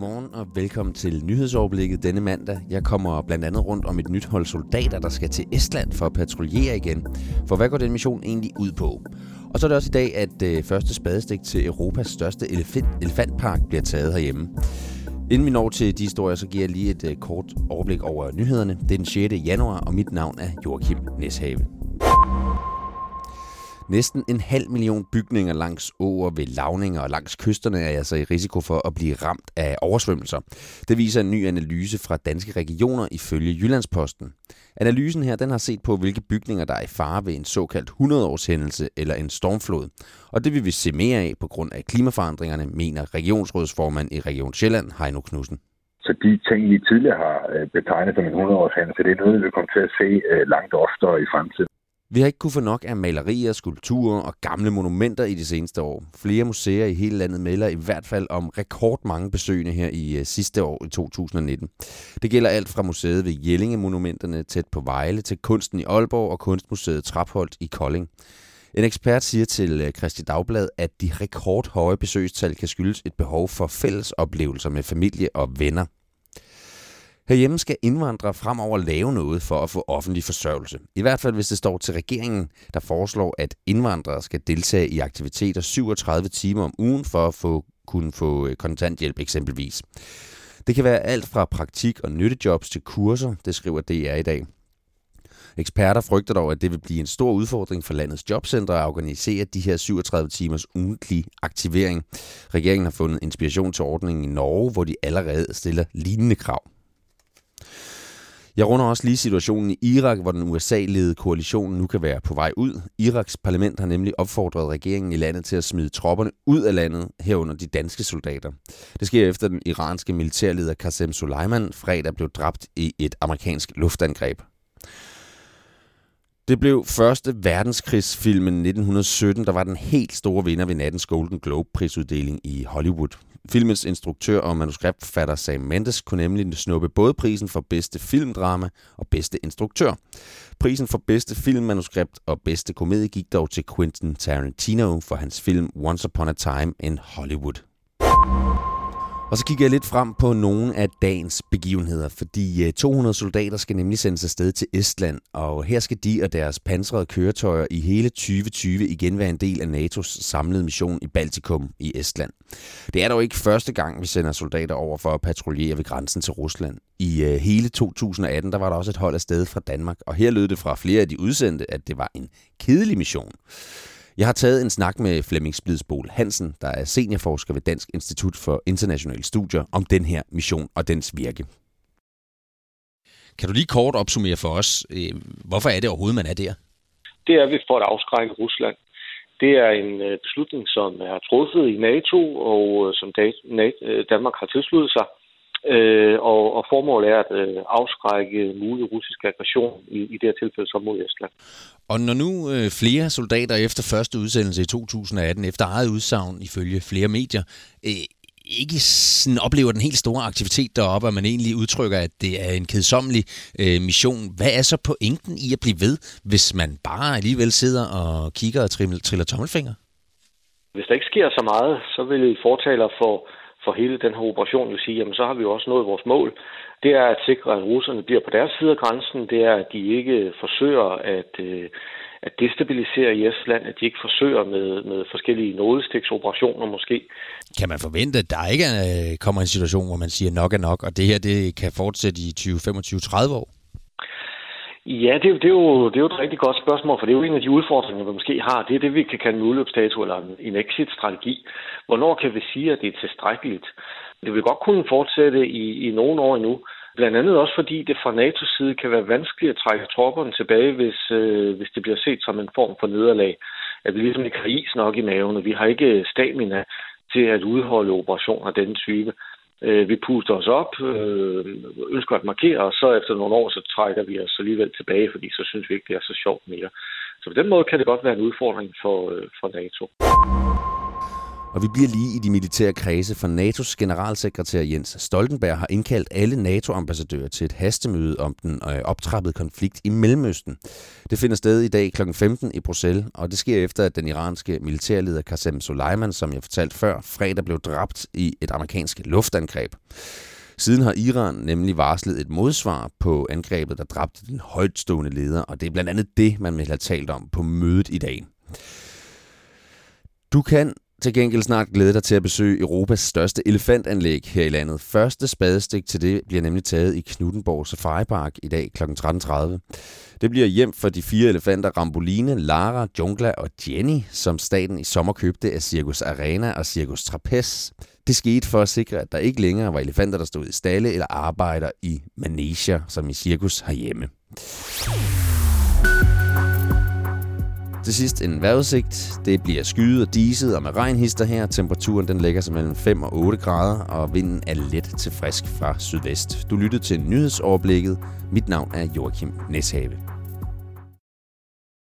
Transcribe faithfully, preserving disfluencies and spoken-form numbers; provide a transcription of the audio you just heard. Godmorgen og velkommen til nyhedsoverblikket denne mandag. Jeg kommer blandt andet rundt om et nyt hold soldater, der skal til Estland for at patruljere igen. For hvad går den mission egentlig ud på? Og så er det også i dag, at øh, første spadestik til Europas største elef- elefantpark bliver taget herhjemme. Inden vi når til de historier, så giver jeg lige et øh, kort overblik over nyhederne. Det er den sjette januar, og mit navn er Joakim Neshave. Næsten en halv million bygninger langs åer, ved lavninger og langs kysterne er altså i risiko for at blive ramt af oversvømmelser. Det viser en ny analyse fra Danske Regioner ifølge Jyllandsposten. Analysen her den har set på, hvilke bygninger der er i fare ved en såkaldt hundrede-årshændelse eller en stormflod. Og det vil vi se mere af på grund af klimaforandringerne, mener regionsrådsformand i Region Sjælland, Heino Knudsen. Så de ting, vi tidligere har betegnet som en hundrede-årshændelse, det er noget, vi vil komme til at se langt oftere i fremtiden. Vi har ikke kunnet få nok af malerier, skulpturer og gamle monumenter i de seneste år. Flere museer i hele landet melder i hvert fald om rekordmange besøgende her i sidste år i to tusind nitten. Det gælder alt fra museet ved Jellingmonumenterne tæt på Vejle til kunsten i Aalborg og kunstmuseet Trapholt i Kolding. En ekspert siger til Kristeligt Dagblad, at de rekordhøje besøgstal kan skyldes et behov for fælles oplevelser med familie og venner. Herhjemme skal indvandrere fremover lave noget for at få offentlig forsørgelse. I hvert fald hvis det står til regeringen, der foreslår, at indvandrere skal deltage i aktiviteter syvogtredive timer om ugen for at få, kunne få kontanthjælp eksempelvis. Det kan være alt fra praktik og nyttejobs til kurser, det skriver D R i dag. Eksperter frygter dog, at det vil blive en stor udfordring for landets jobcentre at organisere de her syvogtredive timers ugentlige aktivering. Regeringen har fundet inspiration til ordningen i Norge, hvor de allerede stiller lignende krav. Jeg runder også lige situationen i Irak, hvor den U S A-ledede koalition nu kan være på vej ud. Iraks parlament har nemlig opfordret regeringen i landet til at smide tropperne ud af landet, herunder de danske soldater. Det sker efter den iranske militærleder Qassem Soleiman fredag blev dræbt i et amerikansk luftangreb. Det blev første verdenskrigsfilmen nitten sytten, der var den helt store vinder ved nattens Golden Globe-prisuddeling i Hollywood. Filmens instruktør og manuskriptforfatter Sam Mendes kunne nemlig snuppe både prisen for bedste filmdrama og bedste instruktør. Prisen for bedste filmmanuskript og bedste komedie gik dog til Quentin Tarantino for hans film Once Upon a Time in Hollywood. Og så kigger jeg lidt frem på nogle af dagens begivenheder, fordi to hundrede soldater skal nemlig sendes afsted til Estland, og her skal de og deres pansrede køretøjer i hele tyve tyve igen være en del af N A T O's samlede mission i Baltikum i Estland. Det er dog ikke første gang, vi sender soldater over for at patruljere ved grænsen til Rusland. I hele to tusind atten, der var der også et hold afsted fra Danmark, og her lød det fra flere af de udsendte, at det var en kedelig mission. Jeg har taget en snak med Flemming Splidsboel Hansen, der er seniorforsker ved Dansk Institut for Internationale Studier, om den her mission og dens virke. Kan du lige kort opsummere for os, hvorfor er det overhovedet, man er der? Det er vi for at afskrække Rusland. Det er en beslutning, som er truffet i NATO, og som Danmark har tilsluttet sig. Og, og formålet er at øh, afskrække mulig russisk aggression i, i det her tilfælde som mod Estland. Og når nu øh, flere soldater efter første udsendelse i to tusind atten, efter eget udsagn ifølge flere medier, øh, ikke sådan oplever den helt store aktivitet deroppe, og man egentlig udtrykker, at det er en kedsommelig øh, mission, hvad er så pointen i at blive ved, hvis man bare alligevel sidder og kigger og triller, triller tommelfinger? Hvis der ikke sker så meget, så vil fortaler for for hele den her operation jo sige, jamen så har vi jo også nået vores mål. Det er at sikre, at russerne bliver på deres side af grænsen. Det er, at de ikke forsøger at, øh, at destabilisere i Estland, at de ikke forsøger med, med forskellige nådestiksoperationer måske. Kan man forvente, at der ikke øh, kommer en situation, hvor man siger nok er nok, og det her det kan fortsætte i tyve, femogtyve, tredive år? Ja, det, det, er jo, det er jo et rigtig godt spørgsmål, for det er jo en af de udfordringer, vi måske har. Det er det, vi kan kalde en udløbsdato eller en exit-strategi. Hvornår kan vi sige, at det er tilstrækkeligt? Det vil godt kunne fortsætte i, i nogle år endnu. Blandt andet også fordi det fra N A T O's side kan være vanskeligt at trække tropperne tilbage, hvis, øh, hvis det bliver set som en form for nederlag. At vi ligesom ikke har is nok i maven, og vi har ikke stamina til at udholde operationer af denne type. Vi puster os op, ønsker at markere, og så efter nogle år, så trækker vi os alligevel tilbage, fordi så synes vi ikke, det er så sjovt mere. Så på den måde kan det godt være en udfordring for, for NATO. Og vi bliver lige i de militære kredse, for N A T O's generalsekretær Jens Stoltenberg har indkaldt alle NATO-ambassadører til et hastemøde om den optrappede konflikt i Mellemøsten. Det finder sted i dag klokken femten i Bruxelles, og det sker efter, at den iranske militærleder Qassem Soleiman, som jeg fortalte før, fredag blev dræbt i et amerikansk luftangreb. Siden har Iran nemlig varslet et modsvar på angrebet, der dræbte den højtstående leder, og det er blandt andet det, man vil have talt om på mødet i dag. Du kan til gengæld snart glæde dig til at besøge Europas største elefantanlæg her i landet. Første spadestik til det bliver nemlig taget i Knuttenborg Safari Park i dag klokken tretten tredive. Det bliver hjem for de fire elefanter Ramboline, Lara, Jungla og Jenny, som staten i sommer købte af Circus Arena og Circus Trapez. Det skete for at sikre, at der ikke længere var elefanter, der stod i stalle eller arbejder i maneger, som i cirkus herhjemme. Til sidst en vejrudsigt. Det bliver skyet og diset og med regnhister her. Temperaturen den ligger sig mellem fem og otte grader, og vinden er let til frisk fra sydvest. Du lyttede til nyhedsoverblikket. Mit navn er Joakim Neshave.